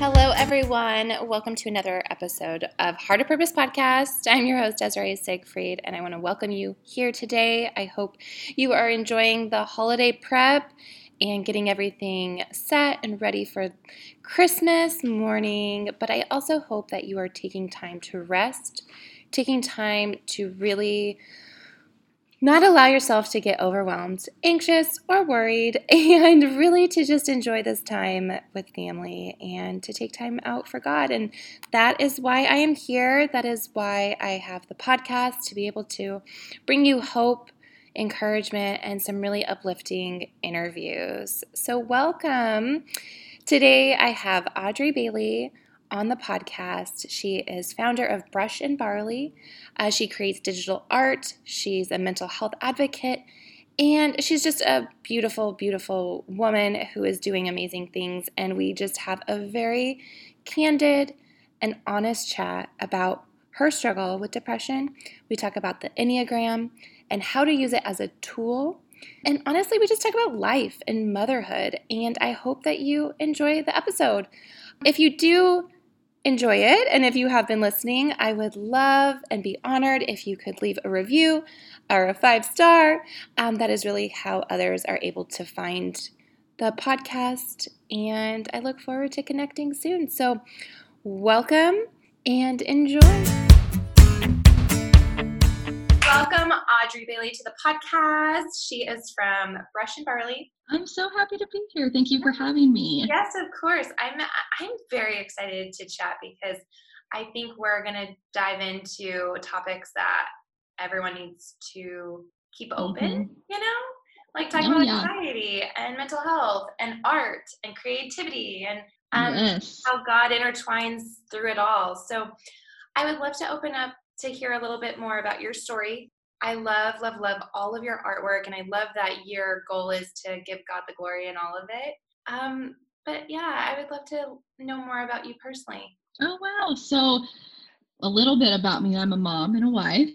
Hello, everyone. Welcome to another episode of Heart of Purpose Podcast. I'm your host, Desiree Siegfried, and I want to welcome you here today. I hope you are enjoying the holiday prep and getting everything set and ready for Christmas morning, but I also hope that you are taking time to rest, taking time to really not allow yourself to get overwhelmed, anxious, or worried, and really to just enjoy this time with family and to take time out for God. And that is why I am here. That is why I have the podcast, to be able to bring you hope, encouragement, and some really uplifting interviews. So welcome. Today I have Audrey Bailey on the podcast. She is founder of Brush and Barley. She creates digital art. She's a mental health advocate, and she's just a beautiful, beautiful woman who is doing amazing things, and we just have a very candid and honest chat about her struggle with depression. We talk about the Enneagram and how to use it as a tool. And honestly, we just talk about life and motherhood, and I hope that you enjoy the episode. If you do enjoy it, and if you have been listening, I would love and be honored if you could leave a review or a 5-star. That is really how others are able to find the podcast, and I look forward to connecting soon. So welcome and enjoy. Welcome, Audrey Bailey, to the podcast. She is from Brush and Barley. I'm so happy to be here. Thank you for having me. Yes, of course. I'm very excited to chat because I think we're going to dive into topics that everyone needs to keep open, you know? Like talking about anxiety and mental health and art and creativity and how God intertwines through it all. So I would love to open up to hear a little bit more about your story. I love, love, love all of your artwork, and I love that your goal is to give God the glory in all of it. But yeah, I would love to know more about you personally. Oh, wow. So a little bit about me. I'm a mom and a wife,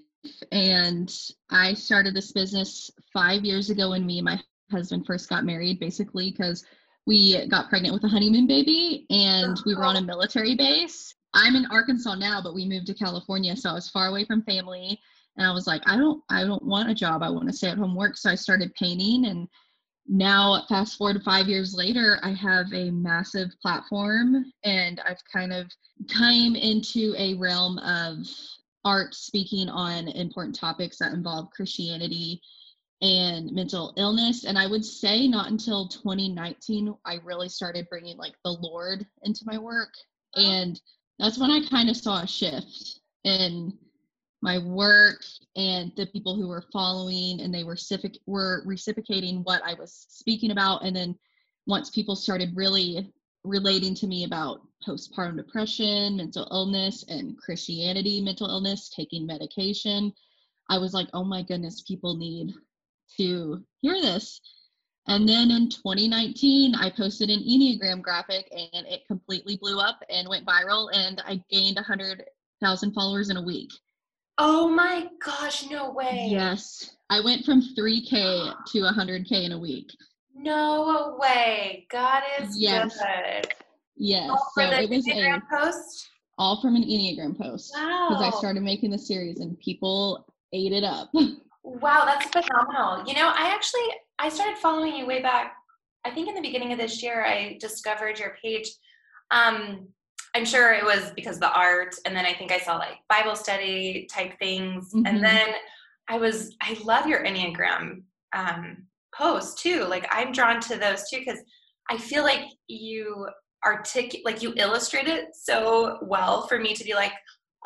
and I started this business 5 years ago when me and my husband first got married, basically because we got pregnant with a honeymoon baby, and we were on a military base. I'm in Arkansas now, but we moved to California, so I was far away from family, and I was like, I don't want a job. I want to stay at home work. So I started painting, and now fast forward 5 years later, I have a massive platform, and I've kind of come into a realm of art, speaking on important topics that involve Christianity and mental illness. And I would say not until 2019, I really started bringing like the Lord into my work. And that's when I kind of saw a shift in my work and the people who were following, and they were reciprocating what I was speaking about. And then once people started really relating to me about postpartum depression, mental illness, and Christianity, mental illness, taking medication, I was like, oh my goodness, people need to hear this. And then in 2019, I posted an Enneagram graphic, and it completely blew up and went viral, and I gained 100,000 followers in a week. Oh my gosh, no way. Yes. I went from 3K to 100K in a week. No way. God is good. Yes. All so from the Enneagram post? All from an Enneagram post. Wow. Because I started making the series, and people ate it up. Wow, that's phenomenal. You know, I started following you way back, I think in the beginning of this year. I discovered your page. I'm sure it was because of the art, and then I think I saw like Bible study type things, and then I love your Enneagram post too. Like I'm drawn to those too because I feel like you you illustrate it so well for me to be like,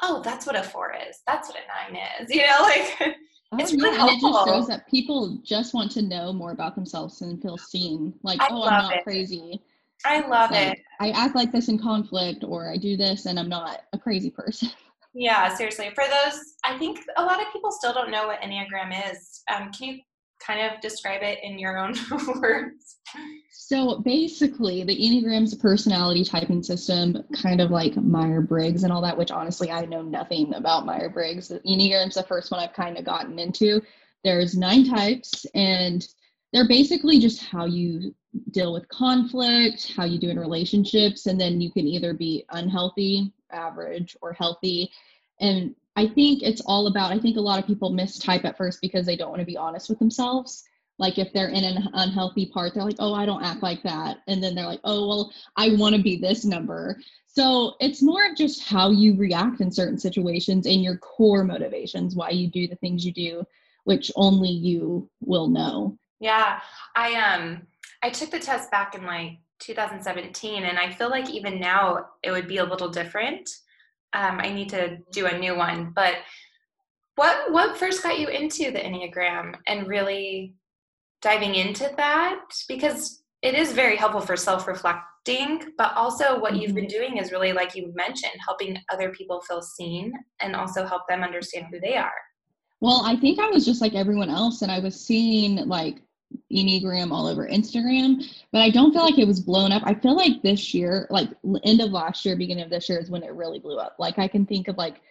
oh, that's what a 4 is, that's what a 9 is, you know, like. It's really helpful. It just shows that people just want to know more about themselves and feel seen. Like, I'm not crazy. I love it. I act like this in conflict, or I do this and I'm not a crazy person. Yeah, seriously. For those, I think a lot of people still don't know what Enneagram is. Can you kind of describe it in your own words? So basically, the Enneagram is a personality typing system, kind of like Myers-Briggs and all that, which honestly, I know nothing about Myers-Briggs. The Enneagram's the first one I've kind of gotten into. There's 9 types, and they're basically just how you deal with conflict, how you do in relationships, and then you can either be unhealthy, average, or healthy. And I think it's all about, I think a lot of people mistype at first because they don't want to be honest with themselves. Like if they're in an unhealthy part, they're like, oh, I don't act like that. And then they're like, oh, well, I want to be this number. So it's more of just how you react in certain situations and your core motivations, why you do the things you do, which only you will know. Yeah. I took the test back in like 2017, and I feel like even now it would be a little different. I need to do a new one, but what first got you into the Enneagram and really diving into that? Because it is very helpful for self-reflecting, but also what you've been doing is really, like you mentioned, helping other people feel seen and also help them understand who they are. Well, I think I was just like everyone else, and I was seeing like Enneagram all over Instagram, but I don't feel like it was blown up. I feel like this year, like end of last year, beginning of this year is when it really blew up. Like I can think of like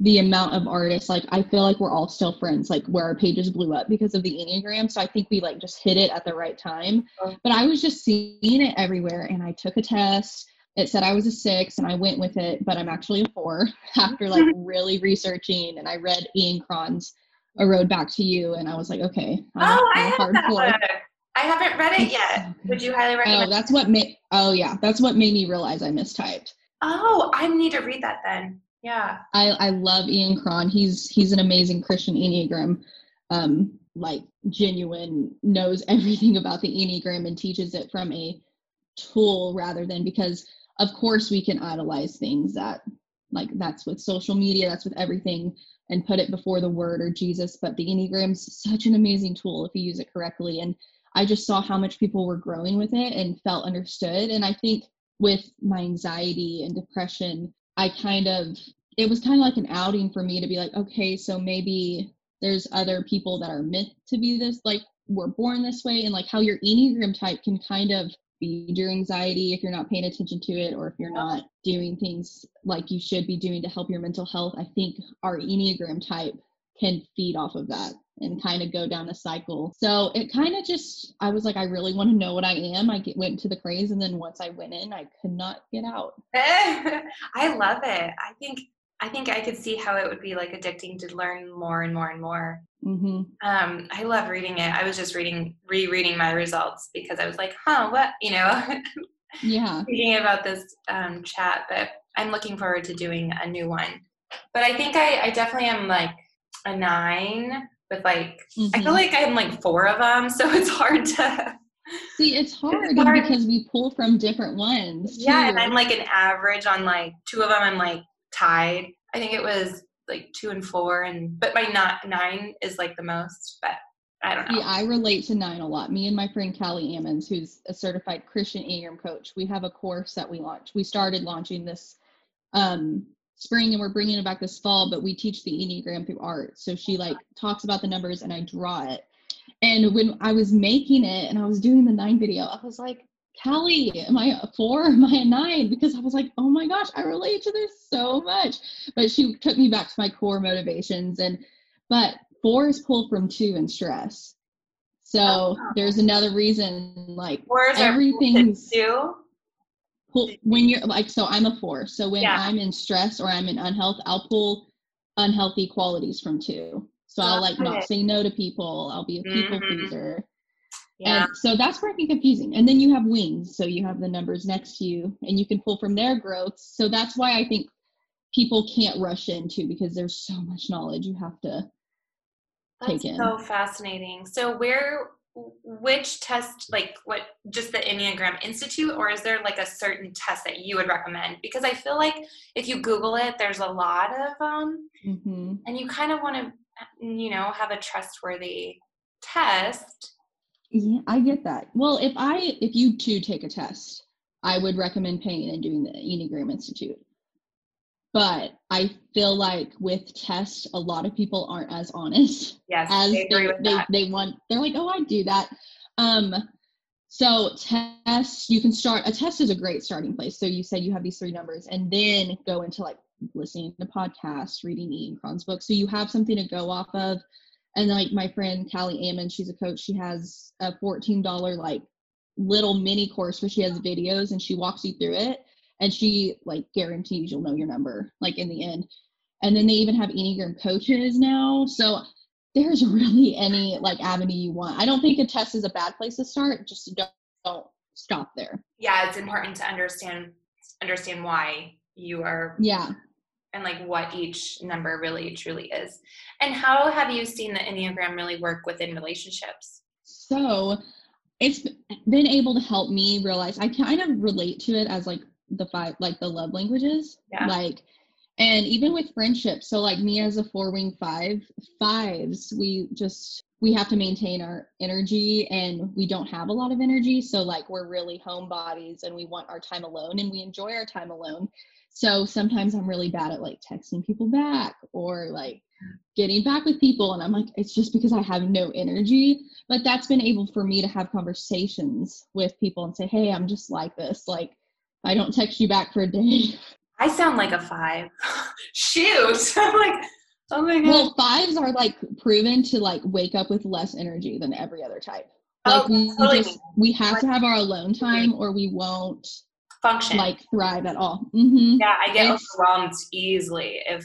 the amount of artists, like I feel like we're all still friends, like where our pages blew up because of the Enneagram. So I think we like just hit it at the right time. But I was just seeing it everywhere, and I took a test. It said I was a 6, and I went with it, but I'm actually a 4 after like really researching. And I read Ian Cron's A Road Back to You, and I was like, okay. I have that one. I haven't read it yet. Would you highly recommend? That's what made me realize I mistyped. Oh, I need to read that then. Yeah. I love Ian Cron. He's an amazing Christian Enneagram, like genuine, knows everything about the Enneagram and teaches it from a tool rather than, because of course we can idolize things that like that's with social media, that's with everything, and put it before the word or Jesus. But the Enneagram's such an amazing tool if you use it correctly. And I just saw how much people were growing with it and felt understood. And I think with my anxiety and depression, it was kind of like an outing for me to be like, okay, so maybe there's other people that are meant to be this, like we're born this way, and like how your Enneagram type can kind of feed your anxiety if you're not paying attention to it, or if you're not doing things like you should be doing to help your mental health. I think our Enneagram type can feed off of that and kind of go down a cycle. So it kind of just, I was like, I really want to know what I am. I went into the craze, and then once I went in, I could not get out. I love it. I think I could see how it would be like addicting to learn more and more and more. Mm-hmm. I love reading it. I was just rereading my results because I was like, yeah, thinking about this chat, but I'm looking forward to doing a new one. But I think I definitely am like a 9 with like, I feel like I'm like 4 of them. So it's hard to see. It's hard because we pull from different ones. Too. Yeah. And I'm like an average on like 2 of them. I'm like tied. I think it was like 2 and 4, but my 9 is like the most, but I don't know. See, I relate to 9 a lot. Me and my friend Callie Ammons, who's a certified Christian Enneagram coach, we have a course that we launched. We started launching this spring, and we're bringing it back this fall, but we teach the Enneagram through art. So she like talks about the numbers and I draw it. And when I was making it and I was doing the 9 video, I was like, Callie, am I a 4? Am I a 9? Because I was like, oh my gosh, I relate to this so much. But she took me back to my core motivations. But 4 is pulled from 2 in stress. So there's another reason, like everything's when you're like, so I'm a 4. So when I'm in stress or I'm in unhealth, I'll pull unhealthy qualities from 2. So I'll like not say no to people. I'll be a people pleaser. Yeah. And so that's freaking confusing. And then you have wings. So you have the numbers next to you and you can pull from their growth. So that's why I think people can't rush into, because there's so much knowledge you have to take in. That's so fascinating. So which test, like what, just the Enneagram Institute, or is there like a certain test that you would recommend? Because I feel like if you Google it, there's a lot of them and you kind of want to, have a trustworthy test. Yeah, I get that. Well, if you too take a test, I would recommend paying and doing the Enneagram Institute. But I feel like with tests, a lot of people aren't as honest as they want. They're like, oh, I do that. So tests, you can start, a test is a great starting place. So you said you have these 3 numbers, and then go into like listening to podcasts, reading Ian Cron's book. So you have something to go off of. And like my friend Callie Ammon, she's a coach. She has a $14 like little mini course where she has videos and she walks you through it, and she like guarantees you'll know your number like in the end. And then they even have Enneagram coaches now. So there's really any like avenue you want. I don't think a test is a bad place to start. Just don't stop there. Yeah. It's important to understand why you are. Yeah. And like what each number really truly is. And how have you seen the Enneagram really work within relationships? So it's been able to help me realize I kind of relate to it as like the five, like the love languages, yeah. Like, and even with friendships. So like me as a 4-wing 5, fives, we have to maintain our energy, and we don't have a lot of energy. So like we're really homebodies, and we want our time alone, and we enjoy our time alone. So sometimes I'm really bad at like texting people back or like getting back with people. And I'm like, it's just because I have no energy, but that's been able for me to have conversations with people and say, hey, I'm just like this. Like I don't text you back for a day. I sound like a 5. Shoot. I'm like, oh my God. Well, 5s are like proven to like wake up with less energy than every other type. Like we have to have our alone time or we won't function, like thrive at all. Mm-hmm. Yeah, I get overwhelmed easily if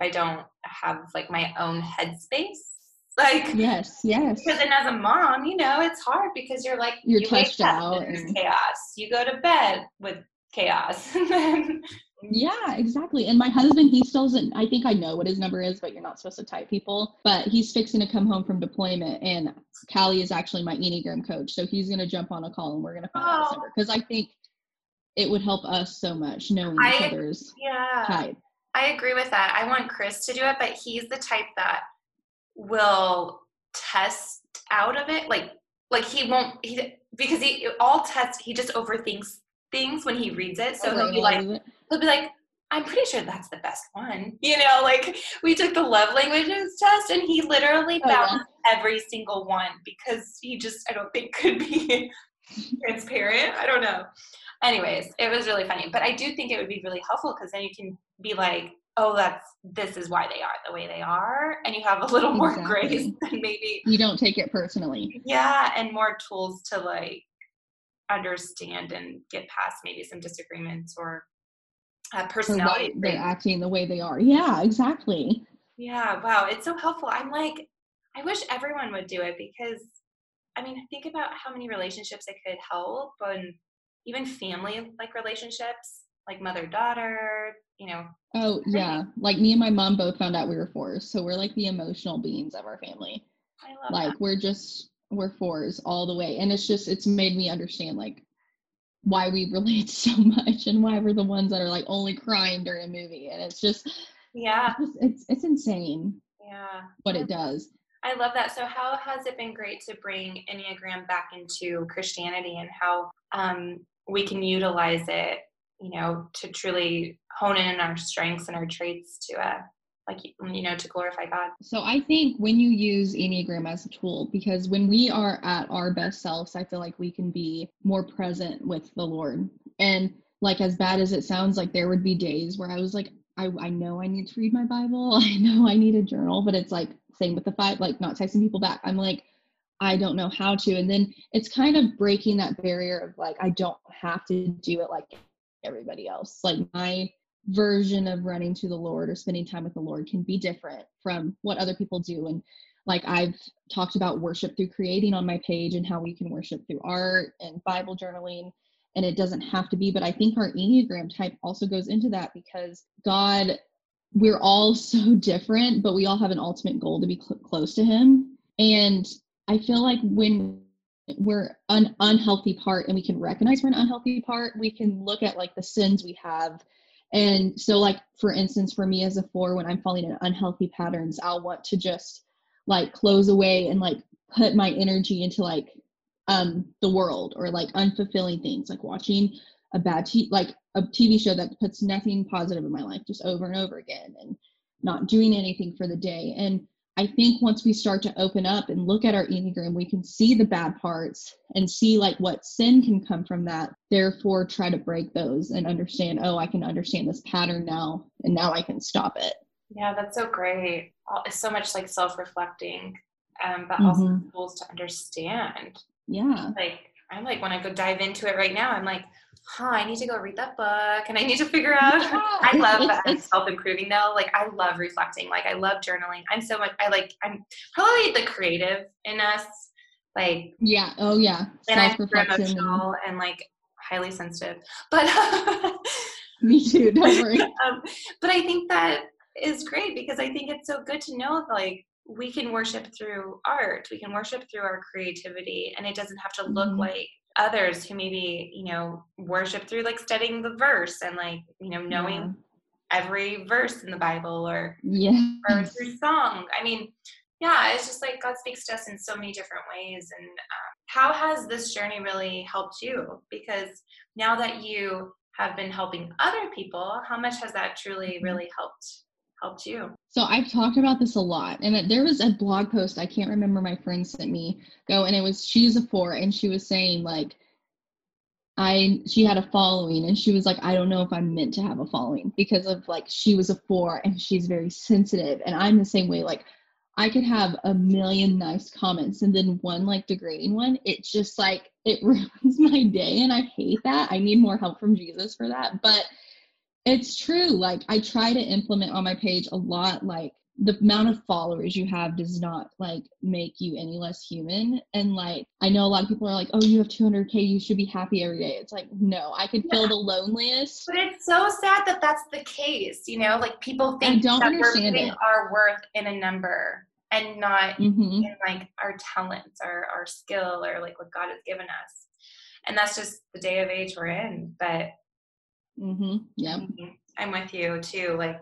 I don't have like my own headspace. Like yes. Because then as a mom, you know, it's hard because you're like you're touched out. There's chaos. You go to bed with chaos. Yeah, exactly. And my husband, he still doesn't. I think I know what his number is, but you're not supposed to type people. But he's fixing to come home from deployment, and Callie is actually my Enneagram coach, so he's gonna jump on a call and we're gonna find out his number because I think it would help us so much knowing each other's type. I agree with that. I want Chris to do it, but he's the type that will test out of it. Like he just overthinks things when he reads it. So he'll be like, I'm pretty sure that's the best one. You know, like we took the love languages test and he literally bounced every single one because he just, I don't think could be transparent. I don't know. Anyways, it was really funny, but I do think it would be really helpful because then you can be like, oh, this is why they are the way they are. And you have a little more grace than maybe. You don't take it personally. Yeah. And more tools to like understand and get past maybe some disagreements or personality. They're acting the way they are. Yeah, exactly. Yeah. Wow. It's so helpful. I'm like, I wish everyone would do it because I mean, think about how many relationships it could help and even family like relationships, like mother-daughter, you know. Oh yeah. Like me and my mom both found out we were 4s. So we're like the emotional beings of our family. I love like that. We're 4s all the way. And it's made me understand like why we relate so much and why we're the ones that are like only crying during a movie. And it's just, yeah, it's insane. Yeah. What it does. I love that. So how has it been great to bring Enneagram back into Christianity and how we can utilize it, you know, to truly hone in our strengths and our traits to, you know, to glorify God? So I think when you use Enneagram as a tool, because when we are at our best selves, I feel like we can be more present with the Lord. And like, as bad as it sounds, like there would be days where I was like, I know I need to read my Bible. I know I need a journal, but it's like, same with the 5, like not texting people back. I'm like, I don't know how to. And then it's kind of breaking that barrier of like, I don't have to do it like everybody else. Like my version of running to the Lord or spending time with the Lord can be different from what other people do. And like, I've talked about worship through creating on my page and how we can worship through art and Bible journaling. And it doesn't have to be, but I think our Enneagram type also goes into that because we're all so different, but we all have an ultimate goal to be close to Him. And I feel like when we're an unhealthy part and we can recognize we're an unhealthy part, we can look at like the sins we have. And so like, for instance, for me as a 4, when I'm falling in unhealthy patterns, I'll want to just like close away and like put my energy into like the world or like unfulfilling things, like watching a bad a TV show that puts nothing positive in my life just over and over again and not doing anything for the day. And I think once we start to open up and look at our Enneagram, we can see the bad parts and see like what sin can come from that. Therefore, try to break those and understand, oh, I can understand this pattern now and now I can stop it. Yeah, that's so great. It's so much like self-reflecting, but also tools to understand. Yeah. Like I'm like, when I go dive into it right now, I'm like, I need to go read that book and I need to figure out. I love that self-improving though. Like I love reflecting. Like I love journaling. I'm probably the creative in us. Like, yeah. Oh yeah. And I'm emotional and like highly sensitive, but me too. Don't worry. But I think that is great because I think it's so good to know, like, we can worship through art. We can worship through our creativity, and it doesn't have to look like others who maybe, you know, worship through like studying the verse and like, you know, knowing every verse in the Bible or through song. I mean, yeah, it's just like God speaks to us in so many different ways. And how has this journey really helped you? Because now that you have been helping other people, how much has that truly really helped you? So I've talked about this a lot, and there was a blog post, I can't remember, my friend sent me, and it was, she's a 4, and she was saying like, she had a following, and she was like, I don't know if I'm meant to have a following because of like, she was a 4 and she's very sensitive, and I'm the same way. Like I could have a million nice comments and then one like degrading one. It's just like, it ruins my day, and I hate that. I need more help from Jesus for that. But it's true. Like I try to implement on my page a lot, like the amount of followers you have does not like make you any less human. And like, I know a lot of people are like, oh, you have 200K, you should be happy every day. It's like, no, I could feel the loneliest. But it's so sad that that's the case, you know, like people think that we're putting our worth in a number and not in like our talents or our skill or like what God has given us. And that's just the day of age we're in. But yeah, I'm with you too. Like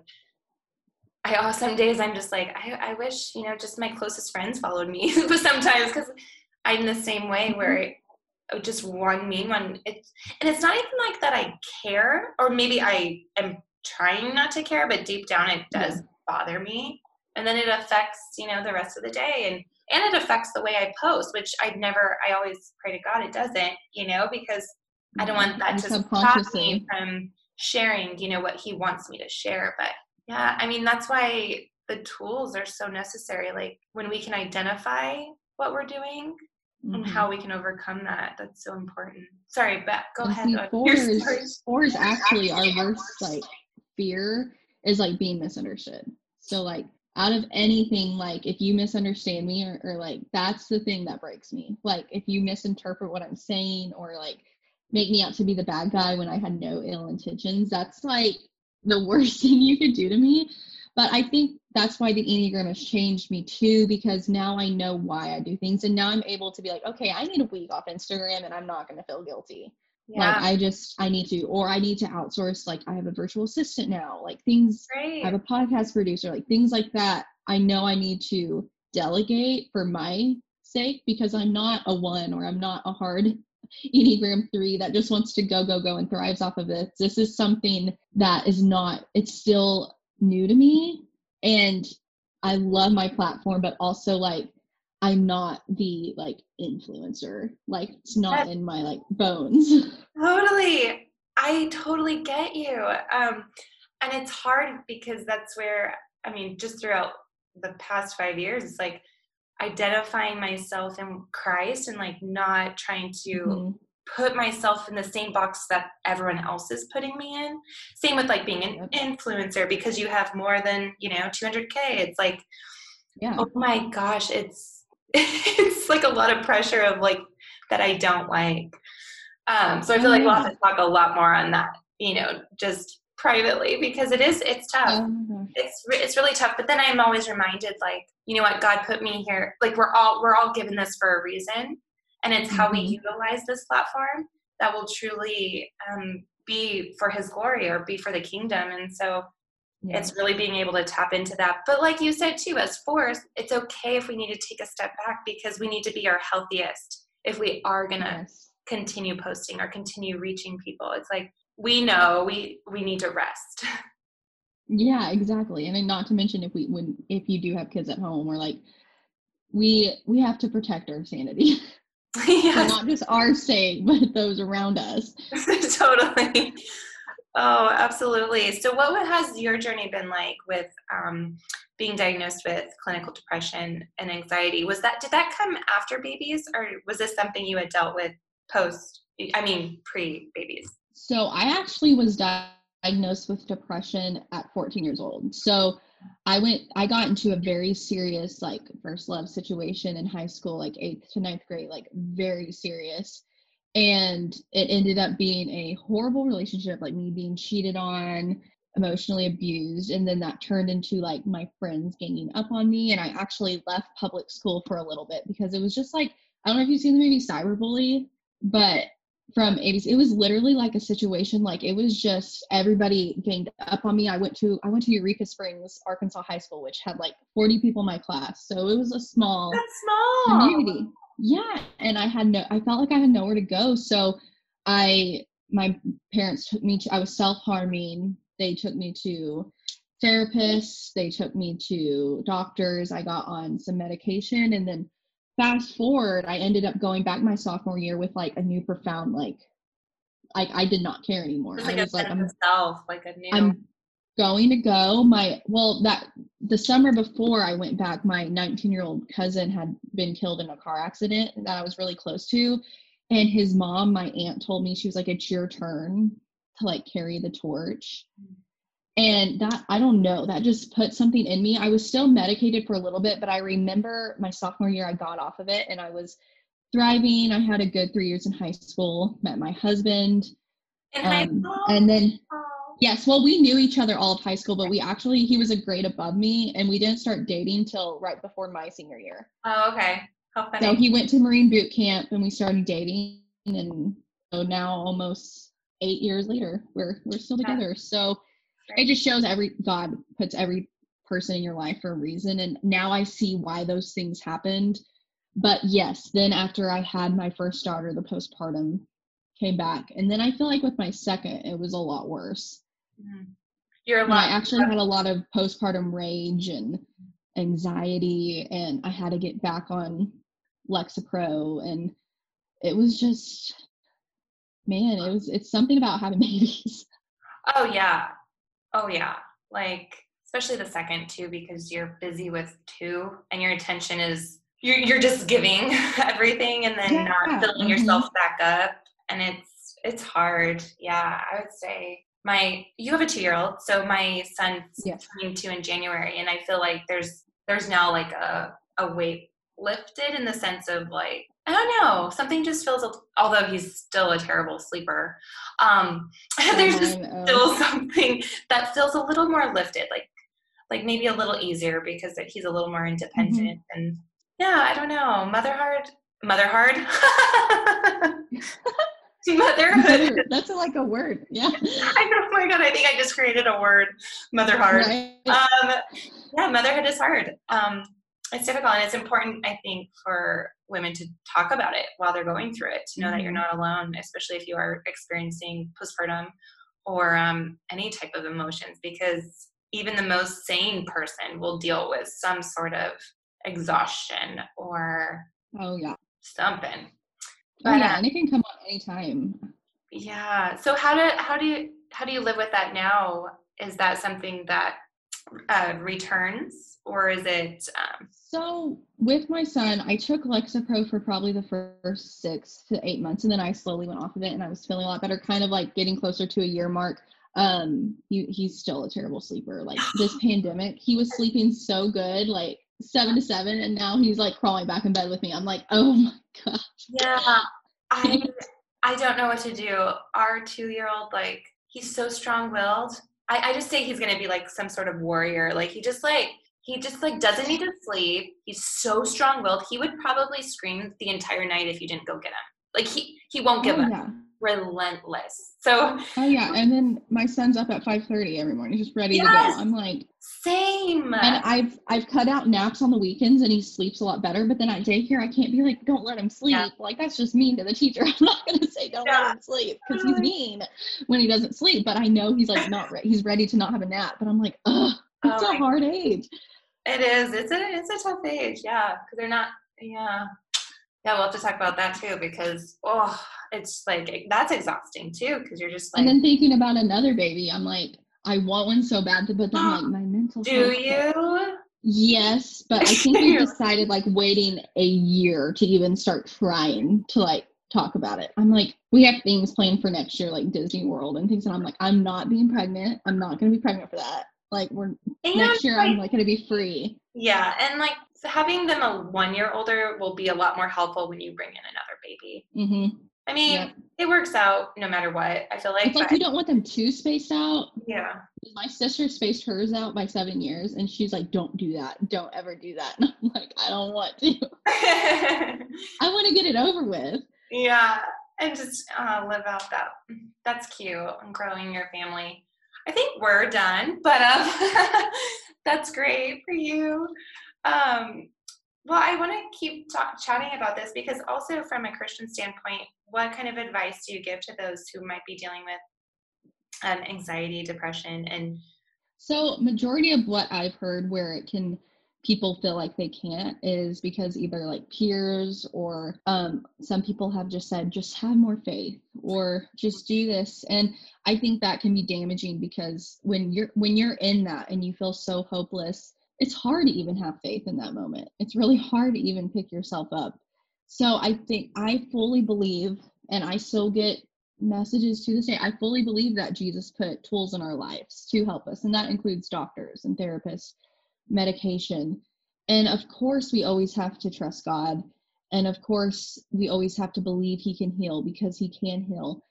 some days I'm just like, I wish, you know, just my closest friends followed me, but sometimes, cause I'm the same way where just one mean one. And it's not even like that I care, or maybe I am trying not to care, but deep down it does bother me. And then it affects, you know, the rest of the day, and it affects the way I post, which I always pray to God it doesn't, you know, because I don't want that to stop me from sharing, you know, what he wants me to share. But yeah, I mean, that's why the tools are so necessary. Like when we can identify what we're doing and how we can overcome that, that's so important. Sorry, but go ahead. Fours actually our worst, like, fear is like being misunderstood. So like out of anything, like if you misunderstand me or like, that's the thing that breaks me. Like if you misinterpret what I'm saying or like, make me out to be the bad guy when I had no ill intentions. That's like the worst thing you could do to me. But I think that's why the Enneagram has changed me too, because now I know why I do things. And now I'm able to be like, okay, I need a week off Instagram and I'm not going to feel guilty. Yeah. Like I need to, or I need to outsource. Like I have a virtual assistant now, like things, I have a podcast producer, like things like that. I know I need to delegate for my sake because I'm not a 1 or I'm not a hard Enneagram 3 that just wants to go and thrives off of this. This is something that is not, it's still new to me, and I love my platform, but also like I'm not the like influencer, like it's not in my like bones. Totally. I totally get you. And it's hard because that's where, I mean, just throughout the past 5 years, it's like identifying myself in Christ and like not trying to put myself in the same box that everyone else is putting me in. Same with like being an influencer, because you have more than, you know, 200K. It's like, oh my gosh, it's like a lot of pressure of like, that I don't like. So I feel like we'll have to talk a lot more on that, you know, just privately, because it's tough. It's really tough. But then I'm always reminded, like, you know what, God put me here. Like we're all given this for a reason, and it's how we utilize this platform that will truly be for his glory or be for the kingdom. And so it's really being able to tap into that. But like you said too, as 4s, it's okay if we need to take a step back, because we need to be our healthiest if we are going to continue posting or continue reaching people. It's like, we know we need to rest. Yeah, exactly. And then not to mention if you do have kids at home, or like we have to protect our sanity. Yes. So not just our sake, but those around us. Totally. Oh, absolutely. So what has your journey been like with being diagnosed with clinical depression and anxiety? Did that come after babies, or was this something you had dealt with pre-babies? So I actually was diagnosed with depression at 14 years old. So I got into a very serious, like, first love situation in high school, like 8th to 9th grade, like very serious. And it ended up being a horrible relationship, like me being cheated on, emotionally abused. And then that turned into like my friends ganging up on me. And I actually left public school for a little bit because it was just like, I don't know if you've seen the movie Cyberbully, but from ABC, it was literally like a situation, like it was just everybody ganged up on me. I went to Eureka Springs, Arkansas High School, which had like 40 people in my class. So it was a small community. Yeah. And I felt like I had nowhere to go. So my parents took me to, I was self-harming. They took me to therapists. They took me to doctors. I got on some medication, and then fast forward, I ended up going back my sophomore year with like a new profound, like I did not care anymore. I'm going to go. The summer before I went back, my 19-year-old cousin had been killed in a car accident that I was really close to. And his mom, my aunt, told me, she was like, it's your turn to like carry the torch. And that, I don't know, that just put something in me. I was still medicated for a little bit, but I remember my sophomore year, I got off of it and I was thriving. I had a good 3 years in high school, met my husband. In high school? And then, yes, well, we knew each other all of high school, but he was a grade above me, and we didn't start dating till right before my senior year. Oh, okay. How funny. So he went to Marine boot camp and we started dating, and so now almost 8 years later, we're still together. So it just shows God puts every person in your life for a reason. And now I see why those things happened. But yes, then after I had my first daughter, the postpartum came back. And then I feel like with my second, it was a lot worse. Mm-hmm. I actually had a lot of postpartum rage and anxiety, and I had to get back on Lexapro. And it was just, man, it's something about having babies. Oh yeah. Oh yeah. Like, especially the second too, because you're busy with two and your attention is, you're just giving everything and then not filling yourself back up. And it's hard. Yeah. I would say you have a 2-year-old. So my son's turning 2 in January. And I feel like there's now like a weight lifted in the sense of like, I don't know, something just feels, although he's still a terrible sleeper, there's just still something that feels a little more lifted, like maybe a little easier because he's a little more independent. Mm-hmm. And yeah, I don't know, motherhood. That's like a word. Yeah. Oh my God, I think I just created a word, motherhood. Right. Yeah, motherhood is hard. It's difficult, and it's important, I think, for women to talk about it while they're going through it, to know that you're not alone, especially if you are experiencing postpartum or any type of emotions, because even the most sane person will deal with some sort of exhaustion or something. But, and it can come on any time. Yeah. So how do you live with that now? Is that something that returns, or is it So with my son, I took Lexapro for probably the first 6 to 8 months, and then I slowly went off of it, and I was feeling a lot better, kind of like getting closer to a year mark. He's still a terrible sleeper. Like, this pandemic, he was sleeping so good, like 7 to 7, and now he's like crawling back in bed with me. I'm like, oh my gosh. Yeah. I don't know what to do. Our 2-year-old, like, he's so strong-willed. I just say he's going to be like some sort of warrior. Like, he just doesn't need to sleep. He's so strong-willed. He would probably scream the entire night if you didn't go get him. Like, he won't give up. Yeah. Relentless. So. Oh yeah. And then my son's up at 5:30 every morning, just ready to go. I'm like, same. And I've cut out naps on the weekends, and he sleeps a lot better. But then at daycare, I can't be like, don't let him sleep. Yeah. Like, that's just mean to the teacher. I'm not gonna say don't let him sleep, because he's mean when he doesn't sleep. But I know he's like he's ready to not have a nap. But I'm like, it's a hard age. It is. It's a tough age. Yeah, because they're not. Yeah. Yeah, we'll have to talk about that too, because it's like, that's exhausting too, because you're just like. And then thinking about another baby, I'm like, I want one so bad, but then like my mental. Do you? Yes, but I think we decided like waiting a year to even start trying to like talk about it. I'm like, we have things planned for next year, like Disney World and things. And I'm like, I'm not being pregnant. I'm not going to be pregnant for that. Like, we're next year, I'm like going to be free. Yeah. And like, so having them a 1 year older will be a lot more helpful when you bring in another baby. Mm-hmm. I mean, yep. It works out no matter what, I feel like. It's like you don't want them too spaced out. Yeah. My sister spaced hers out by 7 years, and she's like, don't do that. Don't ever do that. And I'm like, I don't want to. I want to get it over with. Yeah. And just live out that. That's cute. And growing your family. I think we're done, but that's great for you. Well, I want to keep chatting about this because also from a Christian standpoint, what kind of advice do you give to those who might be dealing with anxiety, depression? And so majority of what I've heard where it can, people feel like they can't is because either like peers or some people have just said, just have more faith or just do this. And I think that can be damaging because when you're in that and you feel so hopeless, it's hard to even have faith in that moment. It's really hard to even pick yourself up. So I think I fully believe, and I still get messages to this day, I fully believe that Jesus put tools in our lives to help us. And that includes doctors and therapists, medication. And of course, we always have to trust God. And of course, we always have to believe he can heal because he can heal.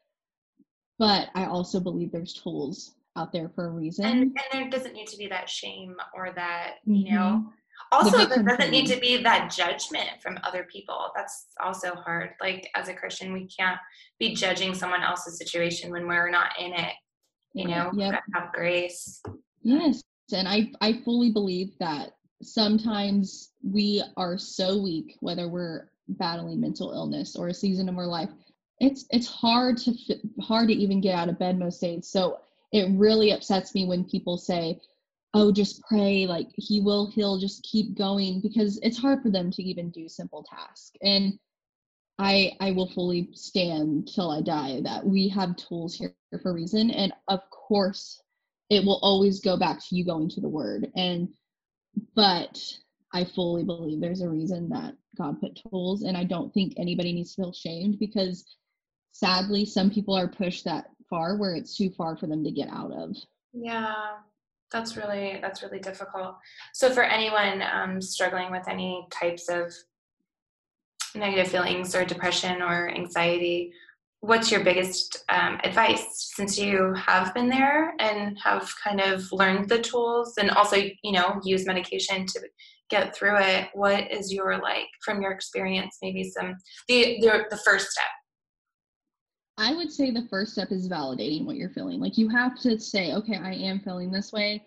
But I also believe there's tools out there for a reason. And there doesn't need to be that shame or that, you know, also there doesn't need to be that judgment from other people. That's also hard. Like as a Christian, we can't be judging someone else's situation when we're not in it, you know, have grace. Yes. And I fully believe that sometimes we are so weak, whether we're battling mental illness or a season of our life, it's hard to even get out of bed most days. So it really upsets me when people say, oh, just pray, like he will heal, just keep going, because it's hard for them to even do simple tasks. And I will fully stand till I die that we have tools here for a reason. And of course, it will always go back to you going to the word. But I fully believe there's a reason that God put tools. And I don't think anybody needs to feel shamed because sadly, some people are pushed that far where it's too far for them to get out of. Yeah, that's really difficult. So for anyone struggling with any types of negative feelings or depression or anxiety, what's your biggest advice since you have been there and have kind of learned the tools and also, you know, use medication to get through it? What is your, like, from your experience, maybe some, the first step? I would say the first step is validating what you're feeling. Like you have to say, okay, I am feeling this way.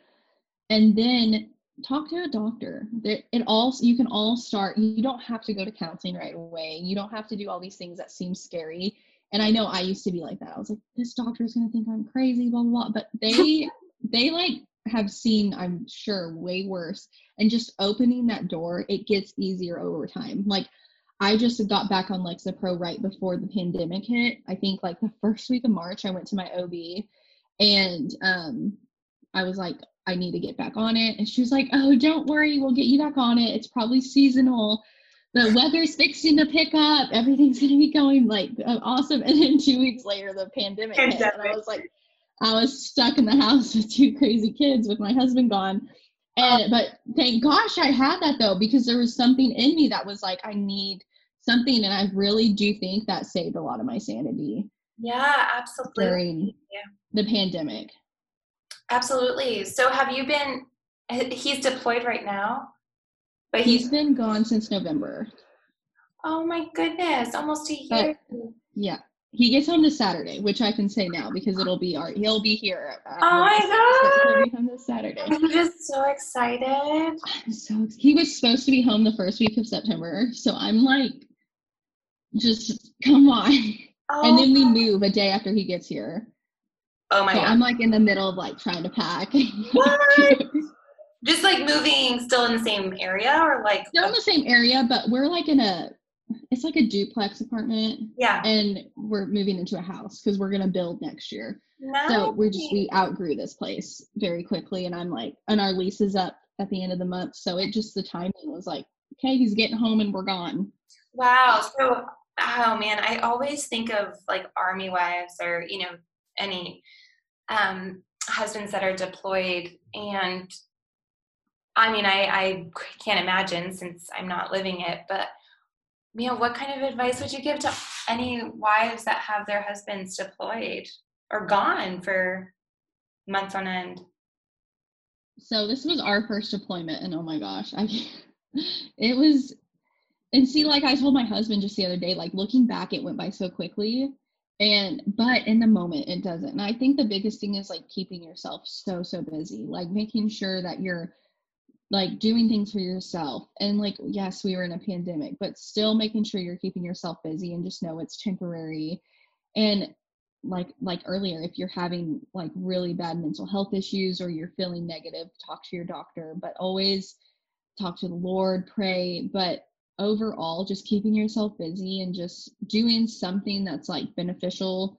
And then talk to a doctor. You can all start. You don't have to go to counseling right away. You don't have to do all these things that seem scary. And I know I used to be like that. I was like, this doctor is going to think I'm crazy, blah, blah, blah. But they like have seen, I'm sure, way worse. And just opening that door, it gets easier over time. Like, I just got back on Lexapro right before the pandemic hit. I think like the first week of March, I went to my OB and I was like, I need to get back on it. And she was like, oh, don't worry. We'll get you back on it. It's probably seasonal. The weather's fixing to pick up. Everything's going to be going like awesome. And then 2 weeks later, the pandemic hit. And I was like, I was stuck in the house with two crazy kids with my husband gone. But thank gosh I had that though, because there was something in me that was like, I need something. And I really do think that saved a lot of my sanity. Yeah, absolutely. During the pandemic. Absolutely. So have you been, he's deployed right now, but he's been gone since November. Oh my goodness. Almost a year. But, yeah. He gets home this Saturday, which I can say now because he'll be here. He'll be home this Saturday. I'm just so excited. He was supposed to be home the first week of September, so I'm like, just come on. Oh. And then we move a day after he gets here. Oh my God. I'm like in the middle of like trying to pack. What? Just like moving still in the same area or like? Still in the same area, but we're like it's like a duplex apartment. Yeah. And we're moving into a house because we're going to build next year. Nice. So we outgrew this place very quickly. And I'm like, and our lease is up at the end of the month. So the timing was like, okay, he's getting home and we're gone. Wow. So Oh man, I always think of like army wives or, you know, any husbands that are deployed. And I mean, I can't imagine, since I'm not living it, but you know, what kind of advice would you give to any wives that have their husbands deployed or gone for months on end? So this was our first deployment, and oh my gosh, it was, and see, like I told my husband just the other day, like looking back, it went by so quickly, but in the moment it doesn't. And I think the biggest thing is like keeping yourself so, so busy, like making sure that you're like doing things for yourself. And like, yes, we were in a pandemic, but still making sure you're keeping yourself busy, and just know it's temporary. And like earlier, if you're having like really bad mental health issues or you're feeling negative, talk to your doctor, but always talk to the Lord, pray. But overall, just keeping yourself busy and just doing something that's like beneficial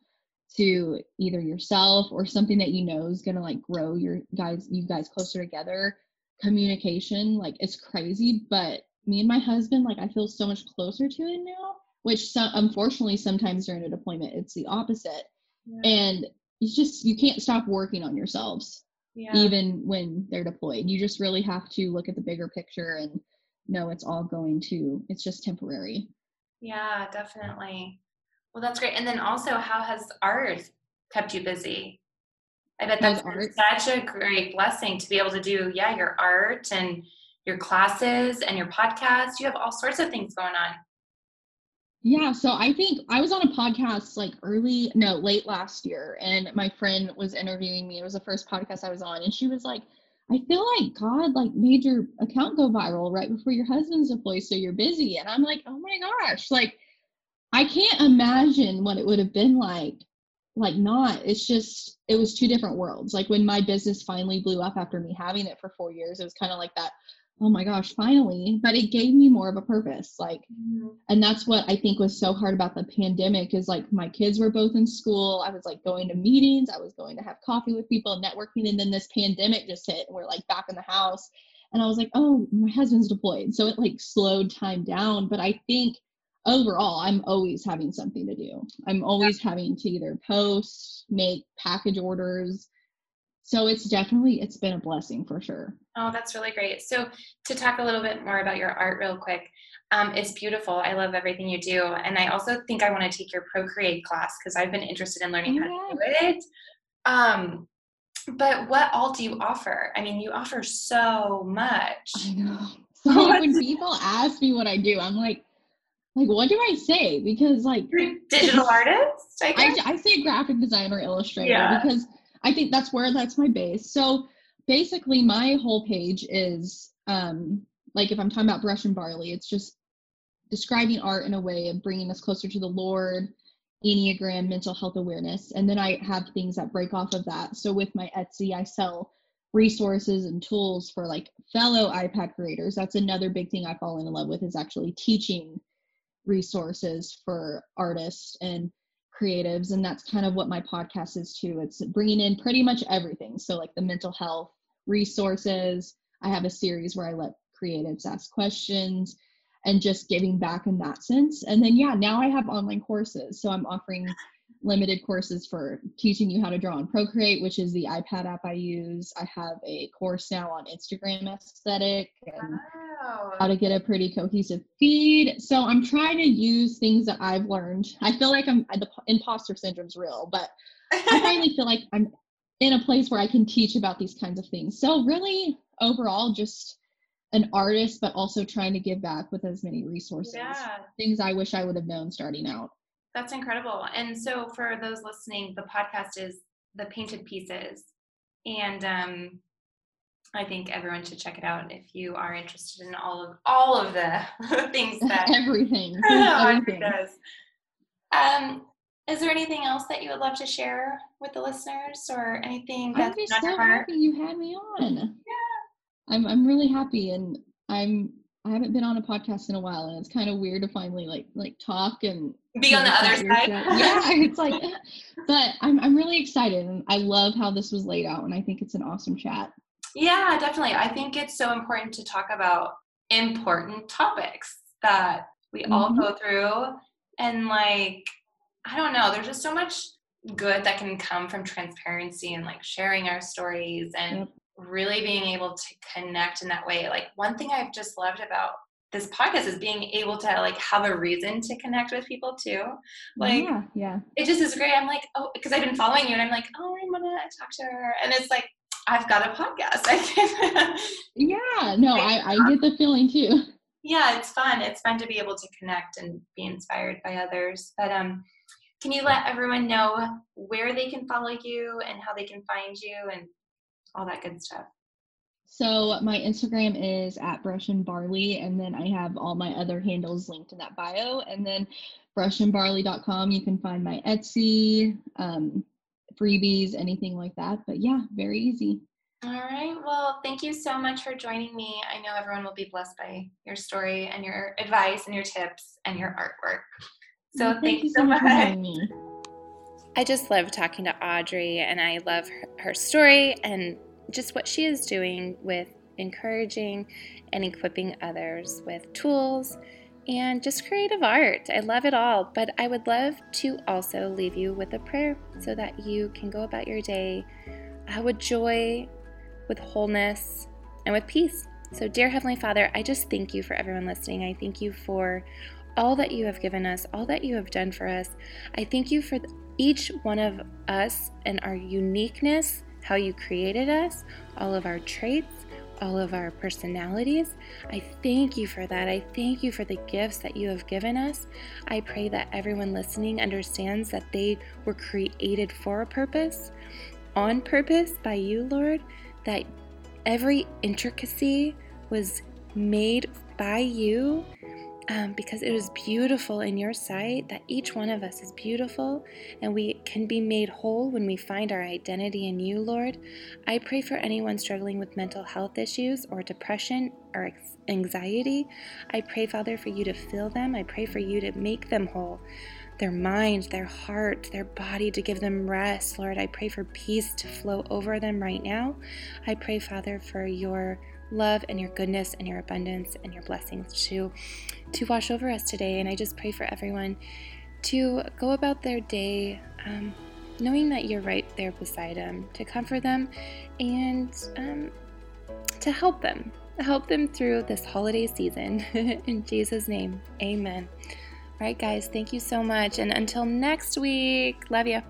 to either yourself or something that you know is going to like grow you guys closer together. Communication, like it's crazy, but me and my husband, like I feel so much closer to it now, which unfortunately sometimes during a deployment it's the opposite. Yeah. And it's just, you can't stop working on yourselves. Yeah. Even when they're deployed, you just really have to look at the bigger picture and know it's all going to, it's just temporary. Yeah, definitely. Well, that's great. And then also, how has art kept you busy? I bet that's such a great blessing to be able to do, yeah, your art and your classes and your podcast. You have all sorts of things going on. Yeah. So I think I was on a podcast like late last year, and my friend was interviewing me. It was the first podcast I was on. And she was like, I feel like God like made your account go viral right before your husband's deployed, so you're busy. And I'm like, oh my gosh, like I can't imagine what it would have been like not, it's just, it was two different worlds. Like when my business finally blew up after me having it for 4 years, it was kind of like that, oh my gosh, finally, but it gave me more of a purpose. Like, mm-hmm. And that's what I think was so hard about the pandemic is like my kids were both in school. I was like going to meetings. I was going to have coffee with people, networking. And then this pandemic just hit and we're like back in the house. And I was like, oh, my husband's deployed. So it like slowed time down. But I think overall, I'm always having something to do. I'm always having to either post, make package orders. So it's been a blessing for sure. Oh, that's really great. So to talk a little bit more about your art real quick, it's beautiful. I love everything you do. And I also think I want to take your Procreate class because I've been interested in learning how to do it. But what all do you offer? I mean, you offer so much. I know. So when people ask me what I do, I'm like, what do I say? Because like digital artist, I guess? I say graphic designer, illustrator, because I think that's my base. So basically my whole page is, like if I'm talking about Brush and Barley, it's just describing art in a way of bringing us closer to the Lord, Enneagram, mental health awareness. And then I have things that break off of that. So with my Etsy, I sell resources and tools for like fellow iPad creators. That's another big thing I've fallen in love with, is actually teaching resources for artists and creatives. And that's kind of what my podcast is too. It's bringing in pretty much everything. So like the mental health resources, I have a series where I let creatives ask questions and just giving back in that sense. And then, now I have online courses. So I'm offering limited courses for teaching you how to draw on Procreate, which is the iPad app I use. I have a course now on Instagram aesthetic and how to get a pretty cohesive feed. So I'm trying to use things that I've learned. I feel like the imposter syndrome's real, but I finally feel like I'm in a place where I can teach about these kinds of things. So really overall, just an artist, but also trying to give back with as many resources, things I wish I would have known starting out. That's incredible. And so for those listening, the podcast is The Painted Pieces. And I think everyone should check it out if you are interested in all of the things that everything does. Is there anything else that you would love to share with the listeners, or anything that's not your heart? Happy you had me on. Yeah. I'm really happy, and I haven't been on a podcast in a while, and it's kind of weird to finally like talk and be on the other side. It's like, but I'm really excited, and I love how this was laid out, and I think it's an awesome chat. Yeah, definitely. I think it's so important to talk about important topics that we all go through And like, I don't know, there's just so much good that can come from transparency and like sharing our stories and really being able to connect in that way. Like one thing I've just loved about this podcast is being able to like have a reason to connect with people too. Like, it just is great. I'm like, oh, cause I've been following you and I'm like, oh, I want to talk to her. And it's like, I've got a podcast. I can I get the feeling too. Yeah. It's fun. It's fun to be able to connect and be inspired by others. But, can you let everyone know where they can follow you and how they can find you and all that good stuff? So my Instagram is @brushandbarley, and then I have all my other handles linked in that bio. And then brushandbarley.com, you can find my Etsy, freebies, anything like that. But yeah, very easy. All right. Well, thank you so much for joining me. I know everyone will be blessed by your story and your advice and your tips and your artwork. So thanks so much for having me. I just love talking to Audrey, and I love her story and just what she is doing with encouraging and equipping others with tools and just creative art. I love it all, but I would love to also leave you with a prayer so that you can go about your day with joy, with wholeness, and with peace. So dear Heavenly Father, I just thank you for everyone listening. I thank you for all that you have given us, all that you have done for us. I thank you for each one of us and our uniqueness, how you created us, all of our traits, all of our personalities. I thank you for that. I thank you for the gifts that you have given us. I pray that everyone listening understands that they were created for a purpose, on purpose by you, Lord, that every intricacy was made by you, because it is beautiful in your sight, that each one of us is beautiful and we can be made whole when we find our identity in you, Lord. I pray for anyone struggling with mental health issues or depression or anxiety. I pray, Father, for you to fill them. I pray for you to make them whole. Their mind, their heart, their body, to give them rest. Lord, I pray for peace to flow over them right now. I pray, Father, for your love and your goodness and your abundance and your blessings to wash over us today. And I just pray for everyone to go about their day knowing that you're right there beside them, to comfort them and to help them through this holiday season. In Jesus' name, amen. All right, guys, thank you so much. And until next week, love you.